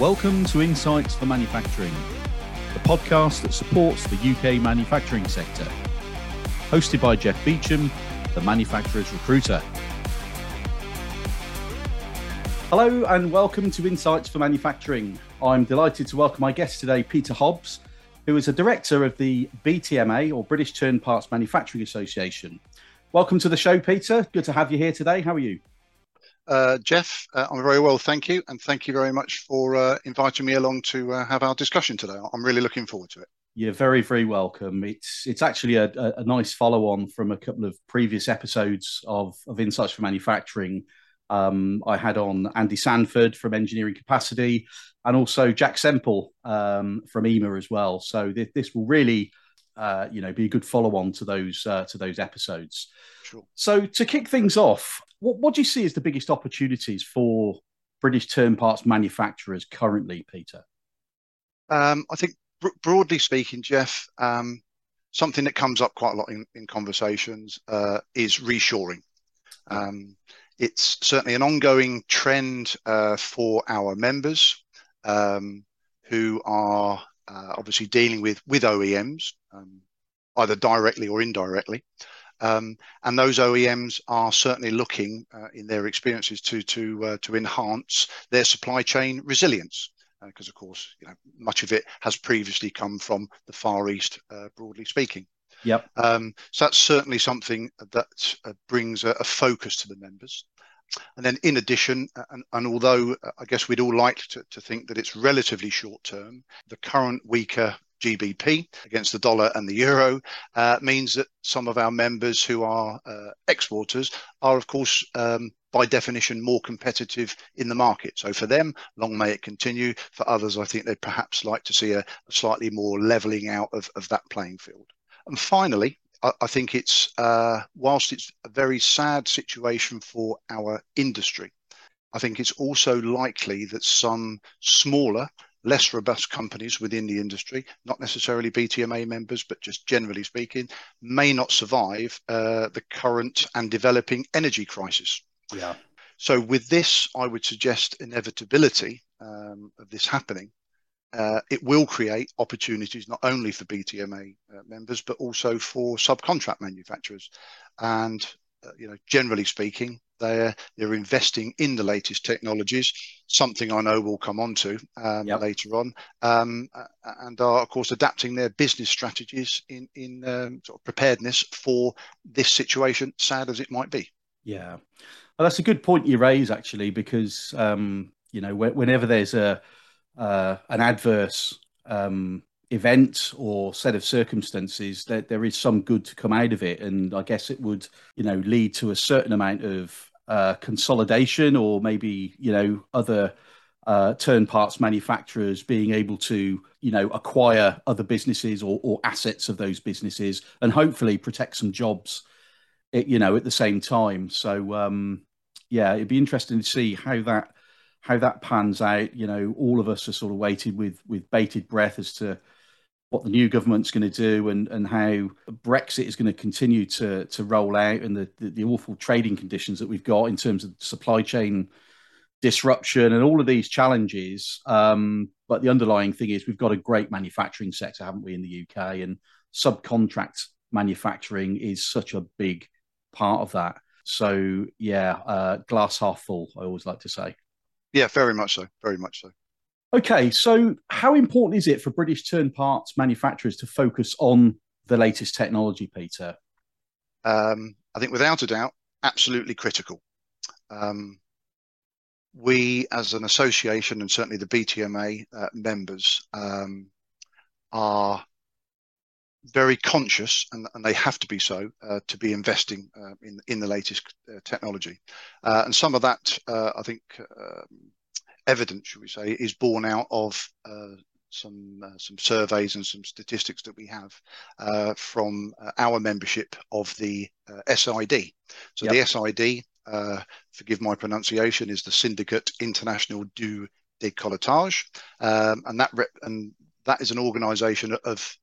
Welcome to Insights for Manufacturing, the podcast that supports the UK manufacturing sector. Hosted by Jeff Beecham, the manufacturer's recruiter. Hello and welcome to Insights for Manufacturing. I'm delighted to welcome my guest today, Peter Hobbs, who is a director of the BTMA, or British Turn Parts Manufacturing Association. Welcome to the show, Peter. Good to have you here today. How are you? Jeff, I'm very well, thank you. And thank you very much for inviting me along to have our discussion today. I'm really looking forward to it. You're very, very welcome. It's actually a nice follow-on from a couple of previous episodes of Insights for Manufacturing. I had on Andy Sanford from Engineering Capacity and also Jack Semple from EMA as well. So this will really be a good follow-on to those episodes. Sure. So to kick things off, what do you see as the biggest opportunities for British turn parts manufacturers currently, Peter? I think broadly speaking, Jeff, something that comes up quite a lot in conversations is reshoring. It's certainly an ongoing trend for our members who are obviously dealing with OEMs, either directly or indirectly. And those OEMs are certainly looking in their experiences to enhance their supply chain resilience. Because, of course, much of it has previously come from the Far East, broadly speaking. Yep. So that's certainly something that brings a focus to the members. And then in addition, and although I guess we'd all like to think that it's relatively short term, the current weaker GBP against the dollar and the euro means that some of our members who are exporters are, of course, by definition, more competitive in the market. So for them, long may it continue. For others, I think they'd perhaps like to see a slightly more levelling out of that playing field. And finally, I think it's, whilst it's a very sad situation for our industry, I think it's also likely that some smaller, less robust companies within the industry, not necessarily BTMA members, but just generally speaking, may not survive the current and developing energy crisis. Yeah. So with this, I would suggest inevitability of this happening. It will create opportunities not only for BTMA members, but also for subcontract manufacturers. And, generally speaking, they're investing in the latest technologies, something I know we'll come on to later on, and are, of course, adapting their business strategies in sort of preparedness for this situation, sad as it might be. Yeah. Well, that's a good point you raise, actually, because, whenever there's an adverse event or set of circumstances, that there is some good to come out of it. And I guess it would, lead to a certain amount of consolidation or maybe, other turn parts manufacturers being able to, acquire other businesses or assets of those businesses and hopefully protect some jobs, at the same time. So, it'd be interesting to see how that pans out. All of us are sort of waiting with bated breath as to what the new government's going to do and how Brexit is going to continue to roll out and the awful trading conditions that we've got in terms of supply chain disruption and all of these challenges. But the underlying thing is we've got a great manufacturing sector, haven't we, in the UK, and subcontract manufacturing is such a big part of that. So, glass half full, I always like to say. Yeah, very much so. Very much so. Okay, so how important is it for British turn parts manufacturers to focus on the latest technology, Peter? I think without a doubt, absolutely critical. We as an association and certainly the BTMA members are very conscious, and they have to be so, to be investing in the latest technology. And some of that, I think, evidence, should we say, is borne out of some surveys and some statistics that we have from our membership of the SID. So yep. The SID, forgive my pronunciation, is the Syndicate International du Décolletage, and that is an organisation of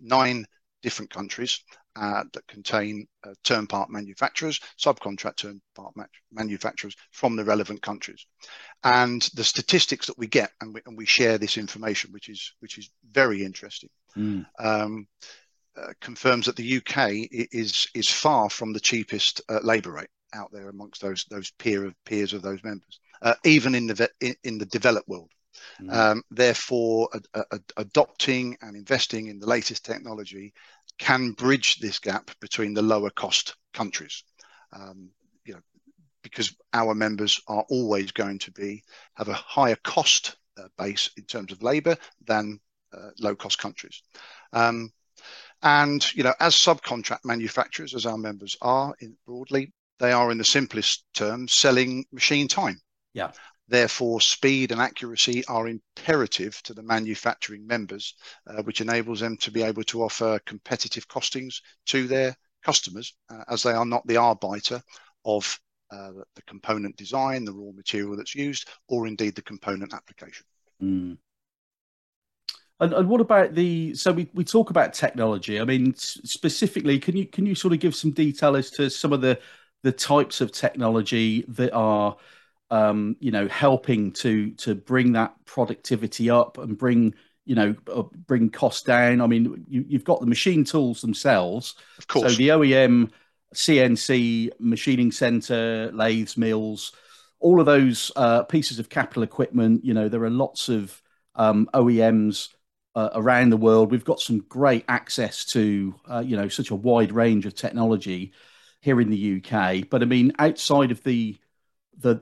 9 different countries that contain turn part manufacturers, subcontract turn part manufacturers from the relevant countries. And the statistics that we get, and we share this information, which is very interesting, confirms that the UK is far from the cheapest labour rate out there amongst those peers of those members, even in the developed world. Therefore, adopting and investing in the latest technology can bridge this gap between the lower cost countries, because our members are always going to have a higher cost base in terms of labour than low cost countries. And, as subcontract manufacturers, as our members are broadly, they are in the simplest terms selling machine time. Yeah. Therefore, speed and accuracy are imperative to the manufacturing members, which enables them to be able to offer competitive costings to their customers, as they are not the arbiter of the component design, the raw material that's used, or indeed the component application. Mm. And what about so we talk about technology. I mean, specifically, can you sort of give some detail as to some of the types of technology that are helping to bring that productivity up and bring costs down? I mean, you've got the machine tools themselves, of course. So the OEM, CNC, machining center, lathes, mills, all of those pieces of capital equipment. There are lots of OEMs around the world. We've got some great access to such a wide range of technology here in the UK. But I mean, outside of the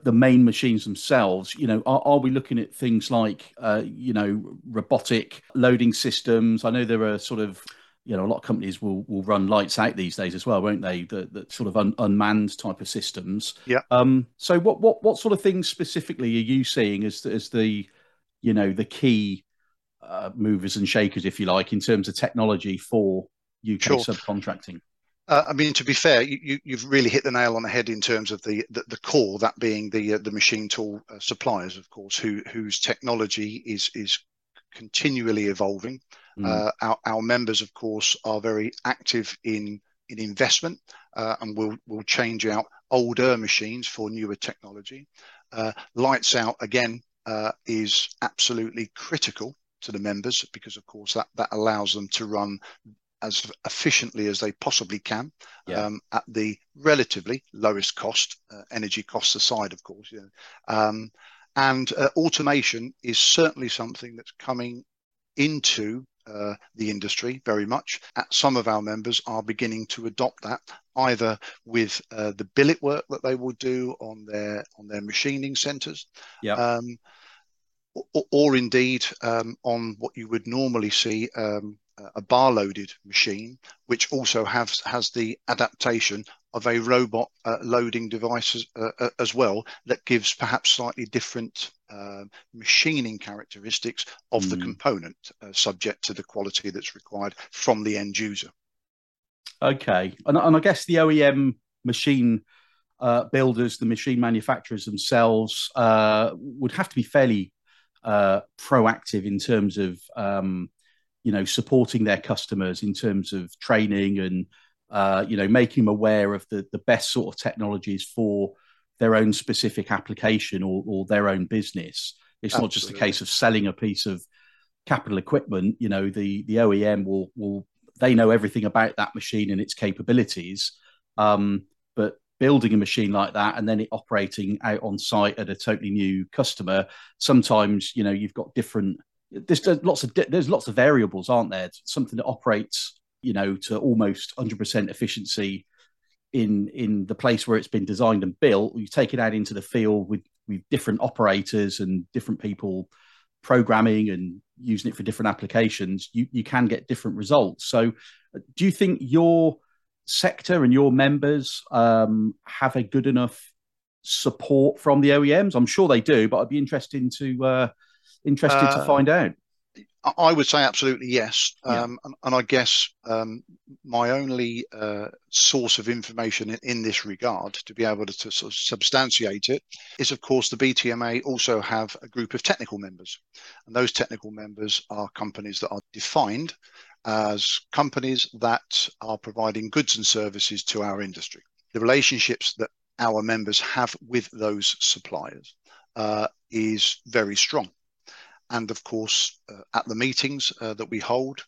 main machines themselves, are we looking at things like robotic loading systems? I know there are sort of a lot of companies will run lights out these days as well, won't they? The sort of unmanned type of systems. Yeah. So what sort of things specifically are you seeing as the key movers and shakers, if you like, in terms of technology for UK subcontracting? I mean, to be fair, you've really hit the nail on the head in terms of the core, that being the machine tool suppliers, of course, whose technology is continually evolving. Our members, of course, are very active in investment, and will change out older machines for newer technology. Lights out, again, is absolutely critical to the members because, of course, that allows them to run as efficiently as they possibly can, at the relatively lowest cost, energy costs aside, of course. And automation is certainly something that's coming into the industry very much. Some of our members are beginning to adopt that, either with the billet work that they will do on their machining centres, or indeed on what you would normally see, a bar-loaded machine, which also has the adaptation of a robot loading device as well, that gives perhaps slightly different machining characteristics of the component, subject to the quality that's required from the end user. Okay, and I guess the OEM machine builders, the machine manufacturers themselves, would have to be fairly proactive in terms of supporting their customers in terms of training and, making them aware of the best sort of technologies for their own specific application or their own business. It's Absolutely. Not just a case of selling a piece of capital equipment. The OEM will they know everything about that machine and its capabilities, but building a machine like that and then it operating out on site at a totally new customer, sometimes, you've got different... There's lots of variables, aren't there? Something that operates, to almost 100% efficiency in the place where it's been designed and built. You take it out into the field with different operators and different people programming and using it for different applications. You can get different results. So, do you think your sector and your members have a good enough support from the OEMs? I'm sure they do, but I'd be interested to find out. I would say absolutely yes. And I guess my only source of information in this regard to be able to sort of substantiate it is, of course, the BTMA also have a group of technical members, and those technical members are companies that are defined as companies that are providing goods and services to our industry, the relationships that our members have with those suppliers is very strong. And of course, at the meetings that we hold,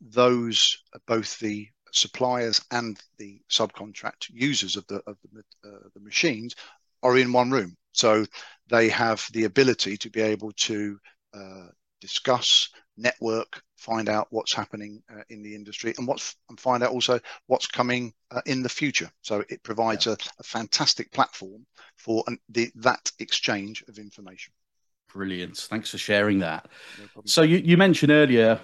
those both the suppliers and the subcontract users of the machines are in one room. So they have the ability to be able to discuss, network, find out what's happening in the industry, and find out also what's coming in the future. So it provides a fantastic platform for that exchange of information. Brilliant. Thanks for sharing that. No, so you mentioned earlier,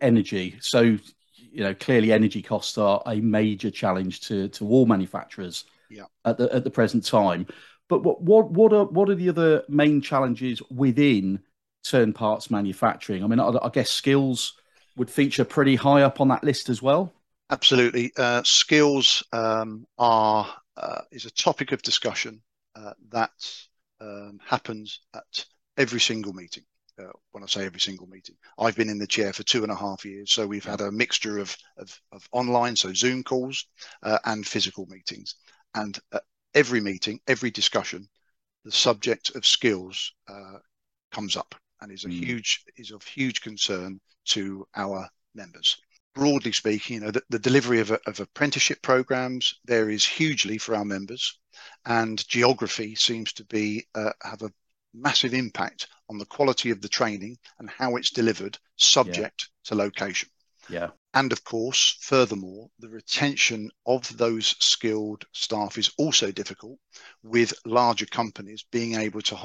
energy. So, clearly energy costs are a major challenge to all manufacturers at the present time. But what are the other main challenges within turn parts manufacturing? I mean, I guess skills would feature pretty high up on that list as well. Absolutely. Skills is a topic of discussion that happens at every single meeting. When I say every single meeting, I've been in the chair for 2.5 years. So we've had a mixture of online, so Zoom calls and physical meetings. And every meeting, every discussion, the subject of skills comes up and is of huge concern to our members. Broadly speaking, the delivery of apprenticeship programs varies hugely for our members, and geography seems to be have a massive impact on the quality of the training and how it's delivered, subject to location. Yeah. And of course, furthermore, the retention of those skilled staff is also difficult, with larger companies being able to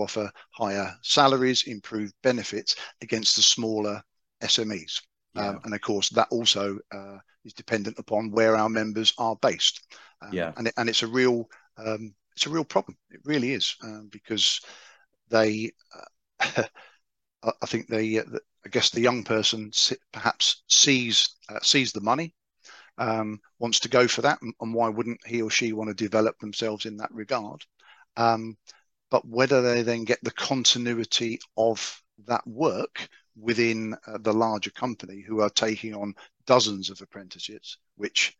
offer higher salaries, improved benefits against the smaller SMEs. Yeah. And of course, that also is dependent upon where our members are based. And it's a real problem. It really is, because they, I think they, I guess the young person perhaps sees the money, wants to go for that, and why wouldn't he or she want to develop themselves in that regard? But whether they then get the continuity of that work within the larger company, who are taking on dozens of apprenticeships, which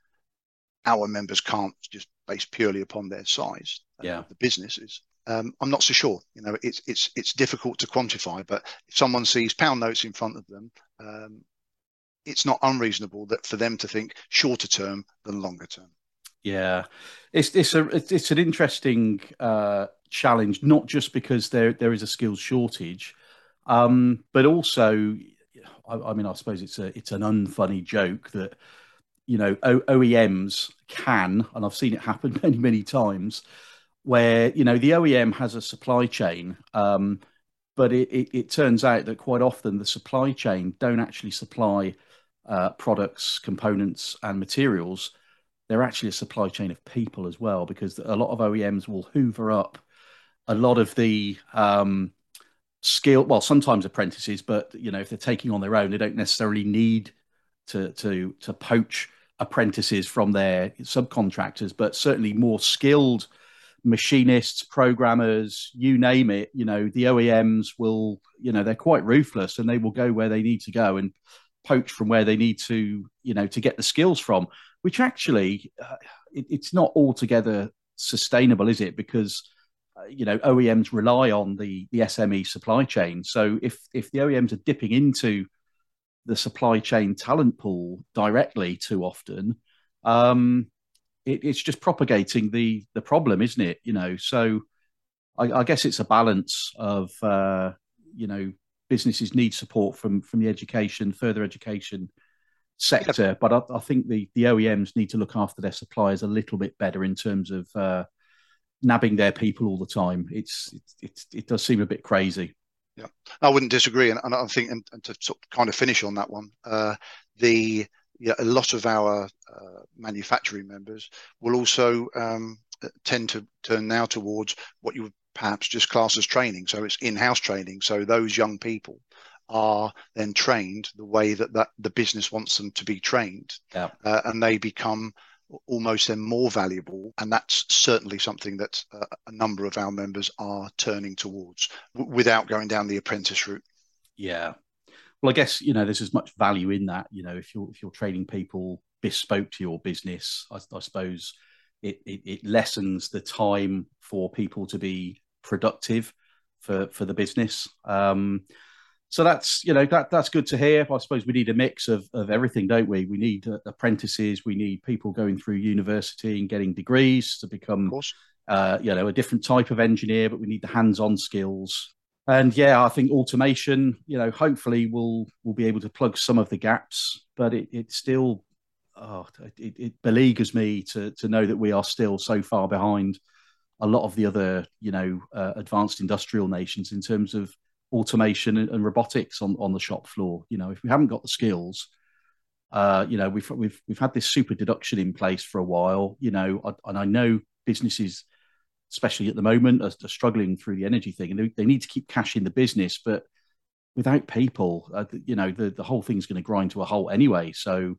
our members can't just base purely upon their size, the businesses. I'm not so sure. It's difficult to quantify, but if someone sees pound notes in front of them, it's not unreasonable that for them to think shorter term than longer term. Yeah, it's an interesting challenge, not just because there is a skills shortage, but also, I suppose it's an unfunny joke that OEMs can, and I've seen it happen many, many times, where the OEM has a supply chain, but it turns out that quite often the supply chain don't actually supply products, components, and materials. They're actually a supply chain of people as well, because a lot of OEMs will hoover up a lot of the skilled, well, sometimes apprentices, but if they're taking on their own, they don't necessarily need to poach apprentices from their subcontractors, but certainly more skilled machinists, programmers, you name it. The OEMs will, they're quite ruthless, and they will go where they need to go and poach from where they need to, to get the skills from, which actually it's not altogether sustainable, is it? Because, OEMs rely on the SME supply chain. So if the OEMs are dipping into the supply chain talent pool directly too often, it's just propagating the problem, isn't it? So I guess it's a balance of, businesses need support from the further education sector, but I think the OEMs need to look after their suppliers a little bit better in terms of nabbing their people all the time. It does seem a bit crazy. Yeah, I wouldn't disagree, and I think, and to sort of kind of finish on that one, a lot of our manufacturing members will also tend to turn now towards what you would perhaps just class as training. So it's in-house training. So those young people are then trained the way that the business wants them to be trained, and they become almost then more valuable. And that's certainly something that a number of our members are turning towards without going down the apprentice route. Yeah. Well, I guess, you know, there's as much value in that, you know, if you're training people bespoke to your business, I suppose it lessens the time for people to be productive for the business. So that's, you know, that's good to hear. I suppose we need a mix of everything, don't we? We need apprentices, we need people going through university and getting degrees to become, you know, a different type of engineer, but we need the hands-on skills. And yeah, I think automation, you know, hopefully we'll be able to plug some of the gaps, but it still, it beleaguers me to know that we are still so far behind a lot of the other, you know, advanced industrial nations in terms of automation and robotics on the shop floor. You know, if we haven't got the skills, you know, we've had this super deduction in place for a while, you know, and I know businesses, especially at the moment, are struggling through the energy thing, and they need to keep cash in the business, but without people, you know, the whole thing's going to grind to a halt anyway. So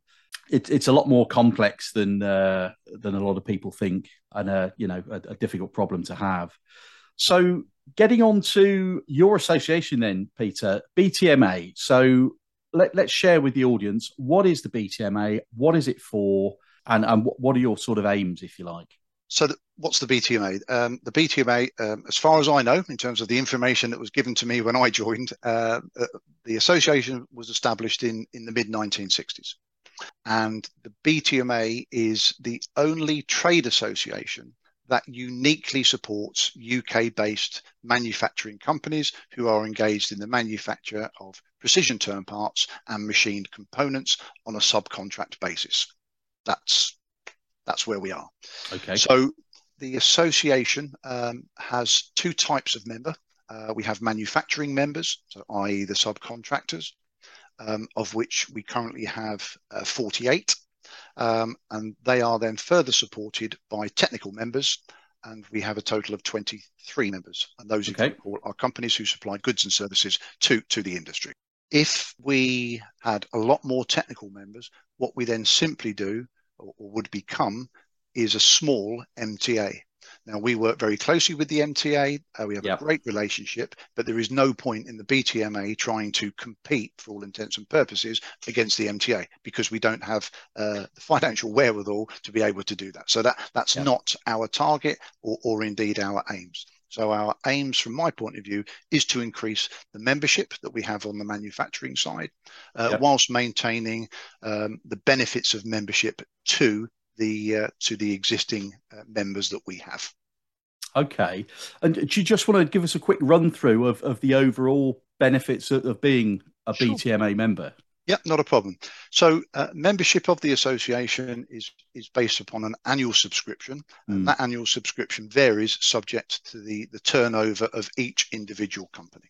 it's a lot more complex than a lot of people think, and you know, a difficult problem to have. So getting on to your association then, Peter, BTMA. So let's share with the audience, what is the BTMA? What is it for? And what are your sort of aims, if you like? So what's the BTMA? The BTMA, as far as I know, in terms of the information that was given to me when I joined, the association was established in the mid-1960s. And the BTMA is the only trade association that uniquely supports UK-based manufacturing companies who are engaged in the manufacture of precision turn parts and machined components on a subcontract basis. That's where we are. Okay. So the association has two types of member. We have manufacturing members, so i.e. the subcontractors, of which we currently have 48. And they are then further supported by technical members, and we have a total of 23 members, and those okay. Are companies who supply goods and services to the industry. If we had a lot more technical members, what we then simply do or would become is a small MTA. Now, we work very closely with the MTA. We have yep. a great relationship, but there is no point in the BTMA trying to compete, for all intents and purposes, against the MTA, because we don't have the financial wherewithal to be able to do that. So that's yep. not our target or indeed our aims. So our aims, from my point of view, is to increase the membership that we have on the manufacturing side, yep. whilst maintaining the benefits of membership to the existing members that we have. Okay. And do you just want to give us a quick run through of the overall benefits of being a sure. BTMA member? Yeah, not a problem. So membership of the association is based upon an annual subscription, and that annual subscription varies subject to the turnover of each individual company.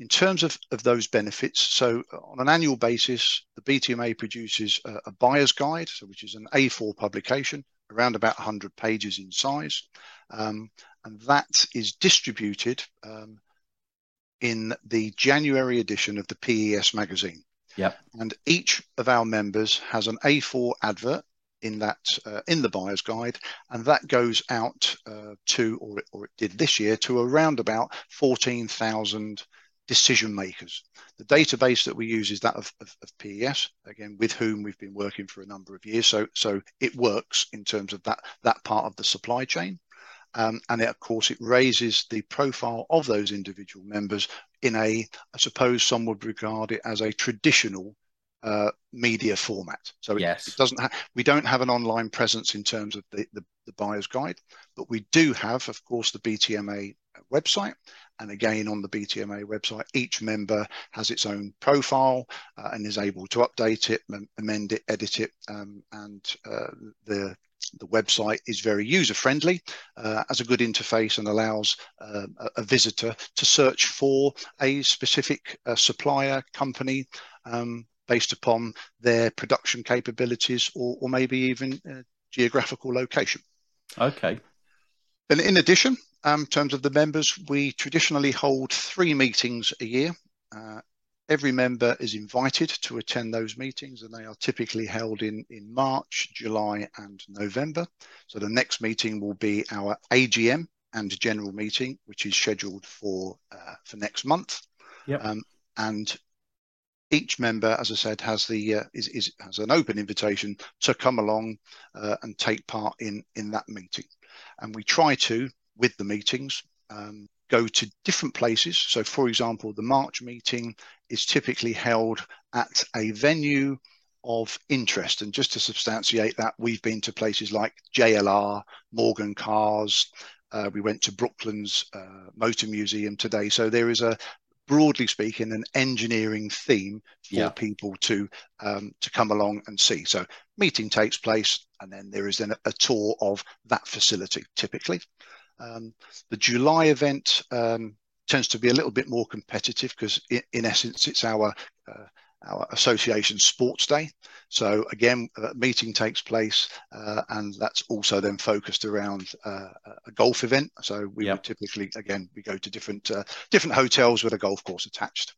In terms of those benefits, so on an annual basis, the BTMA produces a buyer's guide, so which is an A4 publication, around about 100 pages in size, and that is distributed in the January edition of the PES magazine. Yep. And each of our members has an A4 advert in that in the buyer's guide, and that goes out to, or it did this year, to around about 14,000 decision makers. The database that we use is that of PES, again, with whom we've been working for a number of years. So it works in terms of that part of the supply chain. And it, of course, it raises the profile of those individual members in a, I suppose some would regard it as a traditional media format. So yes. it doesn't we don't have an online presence in terms of the buyer's guide, but we do have, of course, the BTMA website. And again, on the BTMA website, each member has its own profile and is able to update it, amend it, edit it. The website is very user-friendly, has a good interface, and allows a visitor to search for a specific supplier company based upon their production capabilities or maybe even geographical location. Okay. And in addition, in terms of the members, we traditionally hold 3 meetings a year. Every member is invited to attend those meetings, and they are typically held in March, July and November. So the next meeting will be our AGM and general meeting, which is scheduled for next month. Yep. And Each member, as I said, has the has an open invitation to come along and take part in that meeting. And we try to, with the meetings, go to different places. So, for example, the March meeting is typically held at a venue of interest. And just to substantiate that, we've been to places like JLR, Morgan Cars. We went to Brooklands Motor Museum today. So there is a, broadly speaking, an engineering theme for people to come along and see. So meeting takes place, and then there is then a tour of that facility, typically. The July event tends to be a little bit more competitive because, in essence, it's our association sports day. So again, a meeting takes place and that's also then focused around a golf event. So we would typically, again, we go to different hotels with a golf course attached.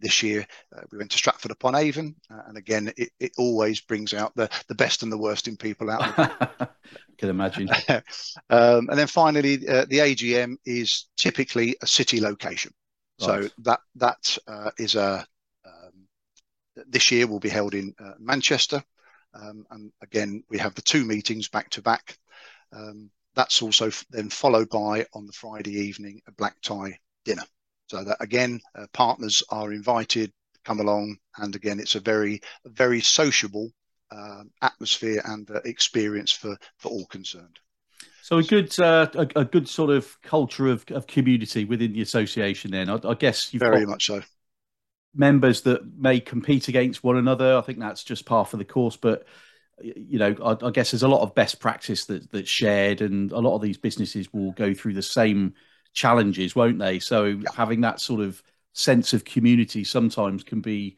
This year we went to Stratford-upon-Avon, and again it always brings out the best and the worst in people out there. Can imagine. And then finally, the AGM is typically a city location. Right. So that is a this year will be held in Manchester, and again we have the two meetings back to back. That's also then followed by, on the Friday evening, a black tie dinner. So that again, partners are invited, come along, and again it's a very sociable atmosphere and experience for all concerned. So a good sort of culture of community within the association. Then I guess you've very much so. Members that may compete against one another. I think that's just par for the course, but you know, I guess there's a lot of best practice that's shared, and a lot of these businesses will go through the same challenges, won't they? So having that sort of sense of community sometimes can be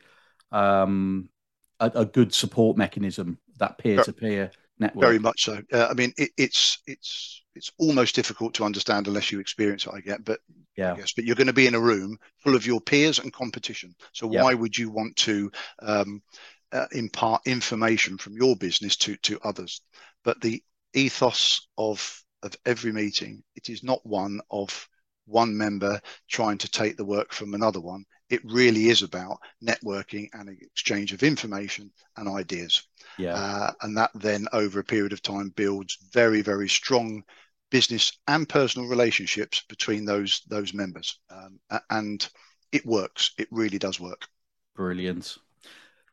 a good support mechanism, that peer-to-peer network. Very much so. I mean, it's almost difficult to understand unless you experience it, I get, but but you're going to be in a room full of your peers and competition. So why would you want to impart information from your business to others? But the ethos of every meeting, it is not one of one member trying to take the work from another one. It really is about networking and exchange of information and ideas. And that then over a period of time builds very, very strong business and personal relationships between those members. And it works. It really does work. Brilliant.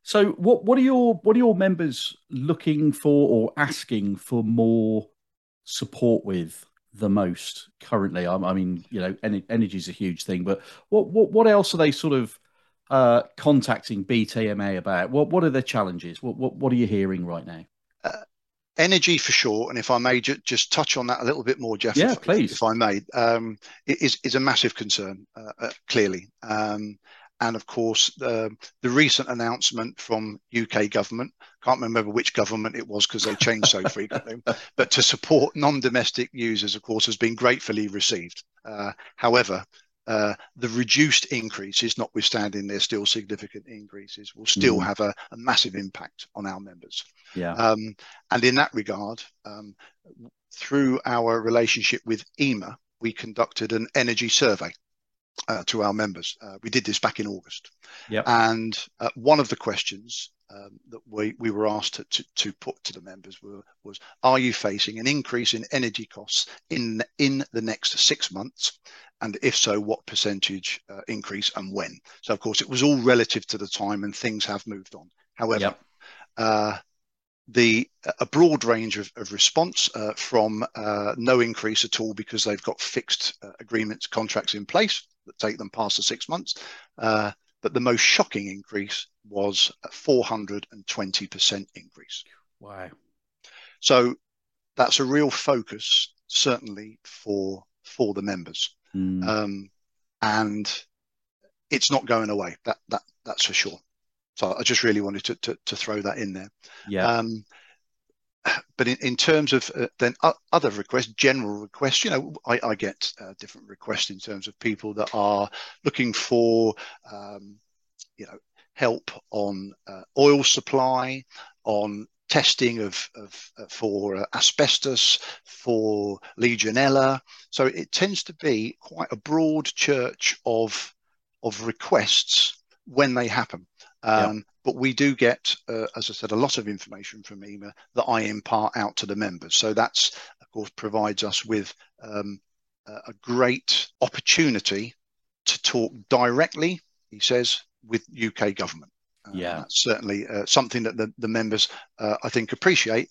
So what are your members looking for or asking for more support with the most currently? I mean, you know, energy is a huge thing, but what else are they sort of contacting BTMA about? What are the challenges? What are you hearing right now? Energy for sure, and if I may just touch on that a little bit more, Jeff. Yeah, please. If I may, it is a massive concern, clearly, and of course the recent announcement from UK government. Can't remember which government it was because they change so frequently. But to support non-domestic users, of course, has been gratefully received. However, the reduced increases, notwithstanding they're still significant increases, will still have a massive impact on our members. And in that regard, through our relationship with EMA, we conducted an energy survey to our members. We did this back in August. And one of the questions that we were asked to put to the members was, are you facing an increase in energy costs in the next 6 months? And if so, what percentage increase and when? So, of course, it was all relative to the time and things have moved on. However, a broad range of response from no increase at all because they've got fixed agreements, contracts in place that take them past the 6 months. But the most shocking increase was a 420% increase. Wow. So that's a real focus, certainly for the members. And it's not going away. That's for sure. So I just really wanted to throw that in there. But in terms of then other requests, general requests, you know, I get different requests in terms of people that are looking for, you know, help on oil supply, on testing of for asbestos, for Legionella. So it tends to be quite a broad church of requests when they happen. But we do get, as I said, a lot of information from EMA that I impart out to the members. So that's, of course, provides us with a great opportunity to talk directly, he says, with UK government. That's certainly something that the members, I think, appreciate,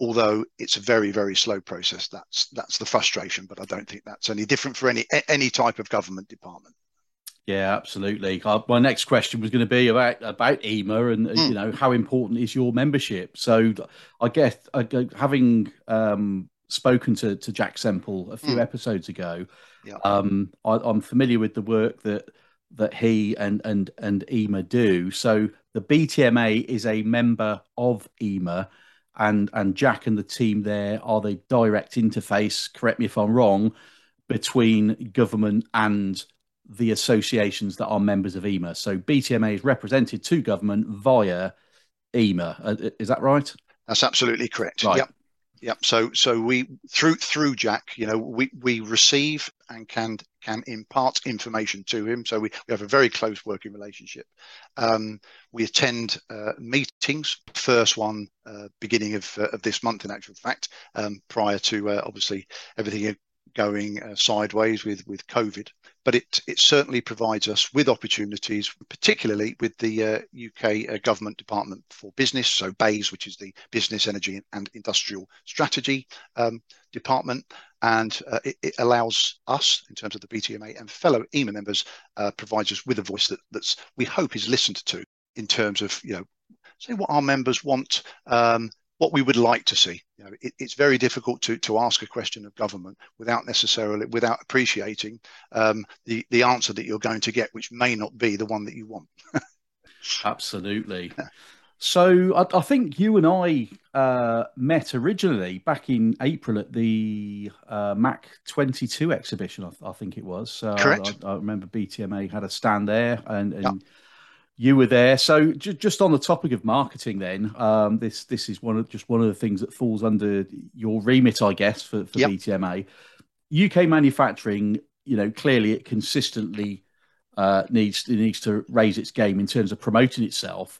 although it's a very, very slow process. That's the frustration, but I don't think that's any different for any type of government department. Yeah, absolutely. My next question was going to be about EMA and you know, how important is your membership? So I guess having spoken to Jack Semple a few episodes ago, I'm familiar with the work that he and EMA do. So the BTMA is a member of EMA, and Jack and the team there are the direct interface, correct me if I'm wrong, between government and the associations that are members of EMA. So BTMA is represented to government via EMA. Is that right? That's absolutely correct. Right. Yep. So we through Jack, you know, we receive and can impart information to him. So we have a very close working relationship. We attend meetings. First one beginning of this month, in actual fact, prior to obviously everything going sideways with COVID, but it certainly provides us with opportunities, particularly with the UK government department for business, so BEIS, which is the Business, Energy and Industrial Strategy department, and it allows us, in terms of the BTMA and fellow EMA members, provides us with a voice that's we hope is listened to in terms of, you know, say what our members want, what we would like to see. You know, it's very difficult to ask a question of government without appreciating the answer that you're going to get, which may not be the one that you want. Absolutely. So I think you and I met originally back in April at the MAC 22 exhibition, I think it was. Correct. I remember BTMA had a stand there and you were there. So just on the topic of marketing then, this is one of the things that falls under your remit, I guess, for BTMA. UK manufacturing, you know, clearly it consistently needs to raise its game in terms of promoting itself.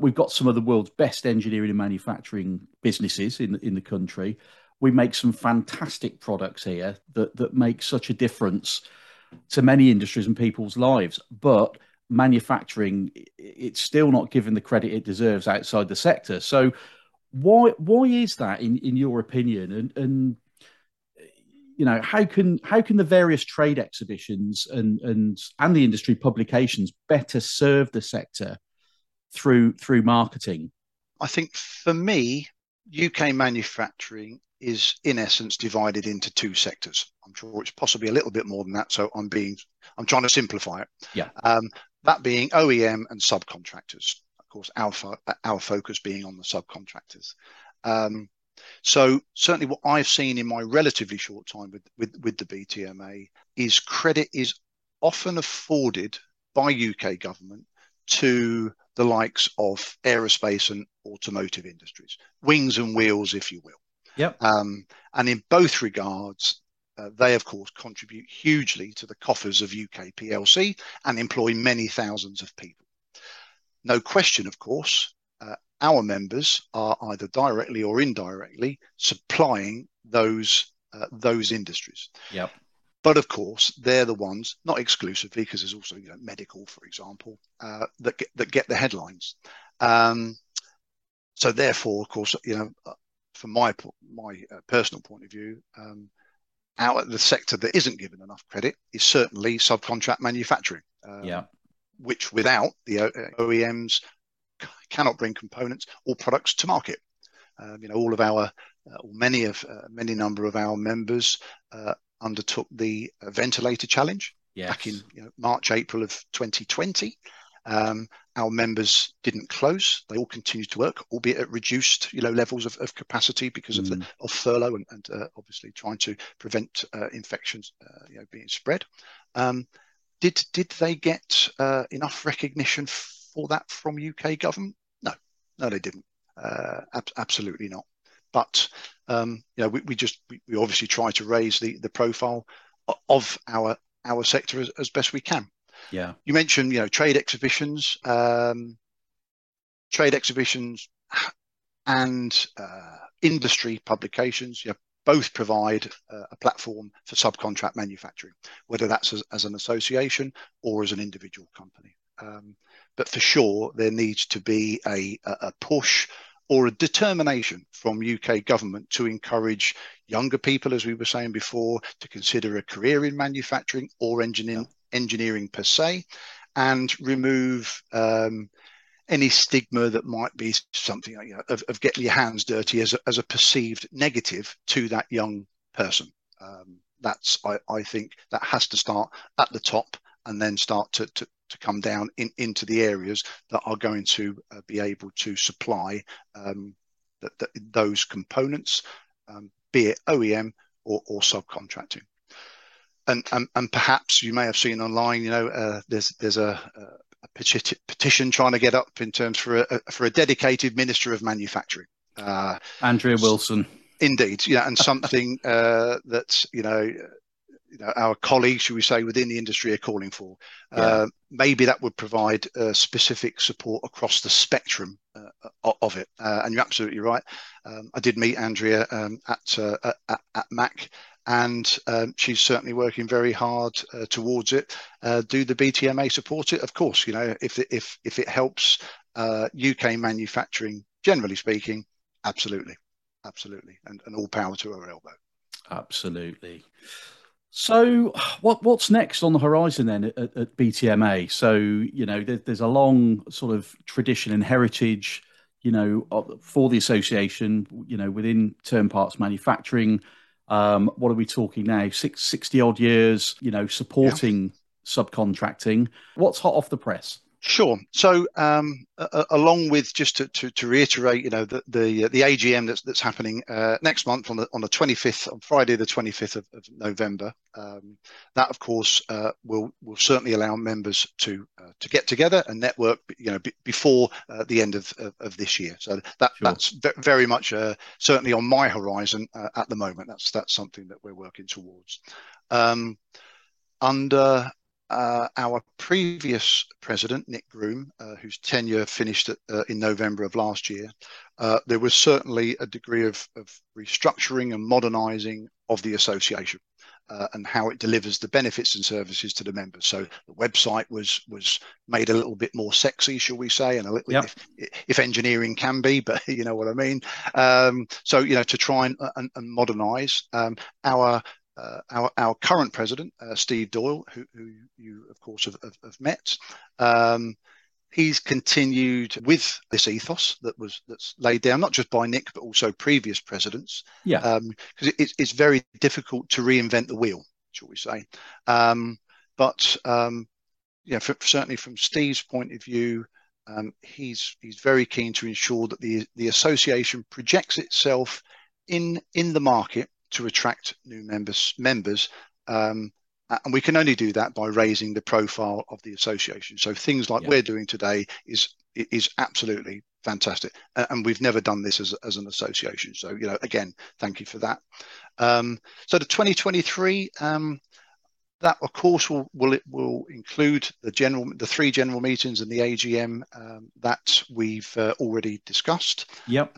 We've got some of the world's best engineering and manufacturing businesses in the country. We make some fantastic products here that make such a difference to many industries and people's lives. But manufacturing, it's still not given the credit it deserves outside the sector. So why is that in your opinion, and you know, how can the various trade exhibitions and the industry publications better serve the sector through marketing? I think for me, UK manufacturing is in essence divided into two sectors. I'm sure it's possibly a little bit more than that, so I'm trying to simplify it. That being OEM and subcontractors. Of course, our focus being on the subcontractors. So certainly what I've seen in my relatively short time with the BTMA is credit is often afforded by UK government to the likes of aerospace and automotive industries, wings and wheels, if you will. And in both regards, they, of course, contribute hugely to the coffers of UK PLC and employ many thousands of people. No question, of course, our members are either directly or indirectly supplying those industries. But of course, they're the ones, not exclusively, because there's also, you know, medical, for example, that get the headlines. So therefore, of course, you know, from my personal point of view, out at the sector that isn't given enough credit is certainly subcontract manufacturing, which without the OEMs cannot bring components or products to market. You know, all of our, many number of our members undertook the ventilator challenge back in March, April of 2020. Our members didn't close; they all continued to work, albeit at reduced, you know, levels of capacity because of furlough and obviously trying to prevent infections, you know, being spread. Did they get enough recognition for that from UK government? No, they didn't. Absolutely not. But you know, we obviously try to raise the profile of our sector as best we can. You mentioned, you know, trade exhibitions. trade exhibitions and industry publications, both provide a platform for subcontract manufacturing, whether that's as an association or as an individual company. But for sure, there needs to be a push or a determination from UK government to encourage younger people, as we were saying before, to consider a career in manufacturing or engineering per se, and remove any stigma that might be something of getting your hands dirty as a perceived negative to that young person. I think that has to start at the top and then start to come down into the areas that are going to be able to supply those components, be it OEM or subcontracting. And perhaps you may have seen online, there's a petition trying to get up in terms for a dedicated Minister of Manufacturing. Andrea Wilson. Indeed, and something that's, our colleagues, should we say, within the industry are calling for. Maybe that would provide specific support across the spectrum of it. And you're absolutely right. I did meet Andrea at MAC, and she's certainly working very hard towards it. Do the BTMA support it? Of course, if it helps UK manufacturing, generally speaking, absolutely, and all power to her elbow. Absolutely. So what's next on the horizon then at BTMA? So, there's a long sort of tradition and heritage, for the association, within term parts manufacturing. What are we talking now? 60 odd years, supporting subcontracting. What's hot off the press? Sure. So along with, just to reiterate, the AGM that's happening next month on the 25th, on Friday the 25th of November. That of course will certainly allow members to get together and network, before the end of this year. So that's very much certainly on my horizon at the moment. That's something that we're working towards. Under our previous president, Nick Groom, whose tenure finished in November of last year, there was certainly a degree of restructuring and modernising of the association and how it delivers the benefits and services to the members. So the website was made a little bit more sexy, shall we say, and a little, if engineering can be, but you know what I mean. So to try and modernise. Our current president, Steve Doyle, who you of course have met, he's continued with this ethos that's laid down not just by Nick but also previous presidents. Yeah, because it's very difficult to reinvent the wheel, shall we say? Certainly from Steve's point of view, he's very keen to ensure that the association projects itself in the market to attract new members, and we can only do that by raising the profile of the association. So things like we're doing today is absolutely fantastic, and we've never done this as an association. So again, thank you for that. So the 2023, that of course will include the three general meetings and the AGM that we've already discussed. Yep.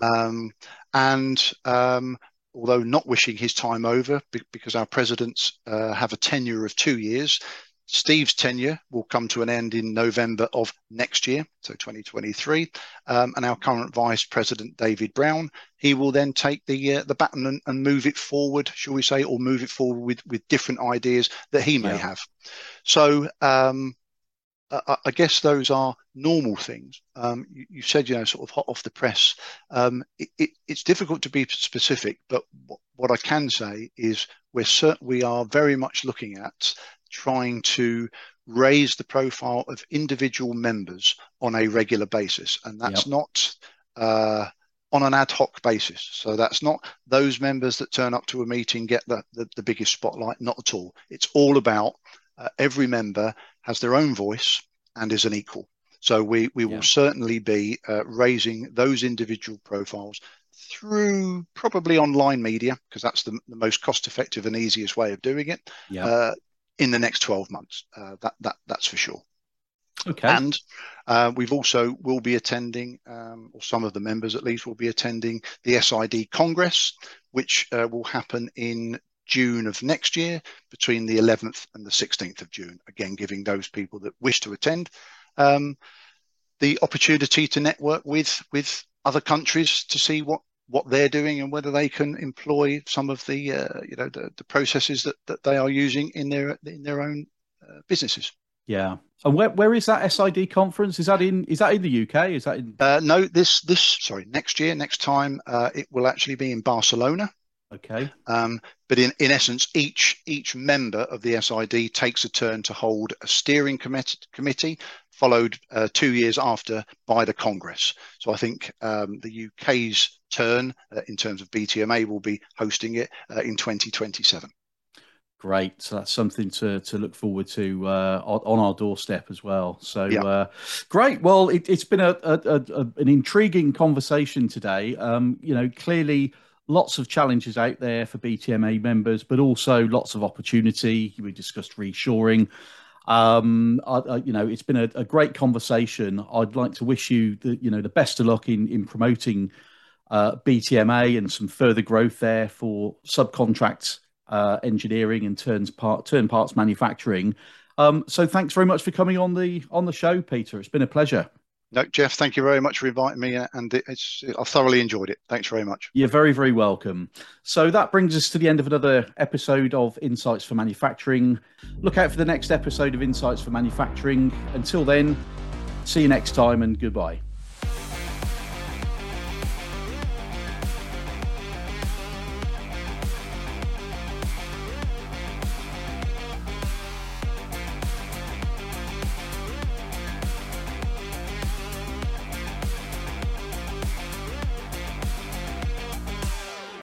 Although not wishing his time over, because our presidents have a tenure of 2 years, Steve's tenure will come to an end in November of next year, so 2023, and our current vice president, David Brown, he will then take the baton and move it forward, shall we say, or move it forward with different ideas that he may have. So I guess those are normal things. You said, sort of hot off the press. It's difficult to be specific, but what I can say is we are very much looking at trying to raise the profile of individual members on a regular basis, and that's not on an ad hoc basis. So that's not those members that turn up to a meeting get the biggest spotlight. Not at all. It's all about every member has their own voice and is an equal. So we will certainly be raising those individual profiles through probably online media, because that's the most cost-effective and easiest way of doing it in the next 12 months. That's for sure. Okay. And we've also will be attending, or some of the members at least will be attending the SID Congress, which will happen in June of next year, between the 11th and the 16th of June, again, giving those people that wish to attend the opportunity to network with other countries to see what they're doing and whether they can employ some of the, you know, the processes that they are using in their own businesses. Yeah. And where is that SID conference? Is that in the UK? Is that in... no, next year, next time, it will actually be in Barcelona. Okay. But in essence, each member of the SID takes a turn to hold a steering committee, followed 2 years after by the Congress. So I think the UK's turn in terms of BTMA will be hosting it in 2027. Great. So that's something to look forward to on our doorstep as well. So yeah. Great. Well, it's been an intriguing conversation today. You know, clearly lots of challenges out there for BTMA members, but also lots of opportunity. We discussed reshoring. You know, it's been a great conversation. I'd like to wish you the best of luck in promoting BTMA and some further growth there for subcontracts. Engineering and turn parts manufacturing. So thanks very much for coming on the show, Peter. It's been a pleasure. No, Jeff, thank you very much for inviting me, and I thoroughly enjoyed it. Thanks very much. You're very, very welcome. So that brings us to the end of another episode of Insights for Manufacturing. Look out for the next episode of Insights for Manufacturing. Until then, see you next time and goodbye.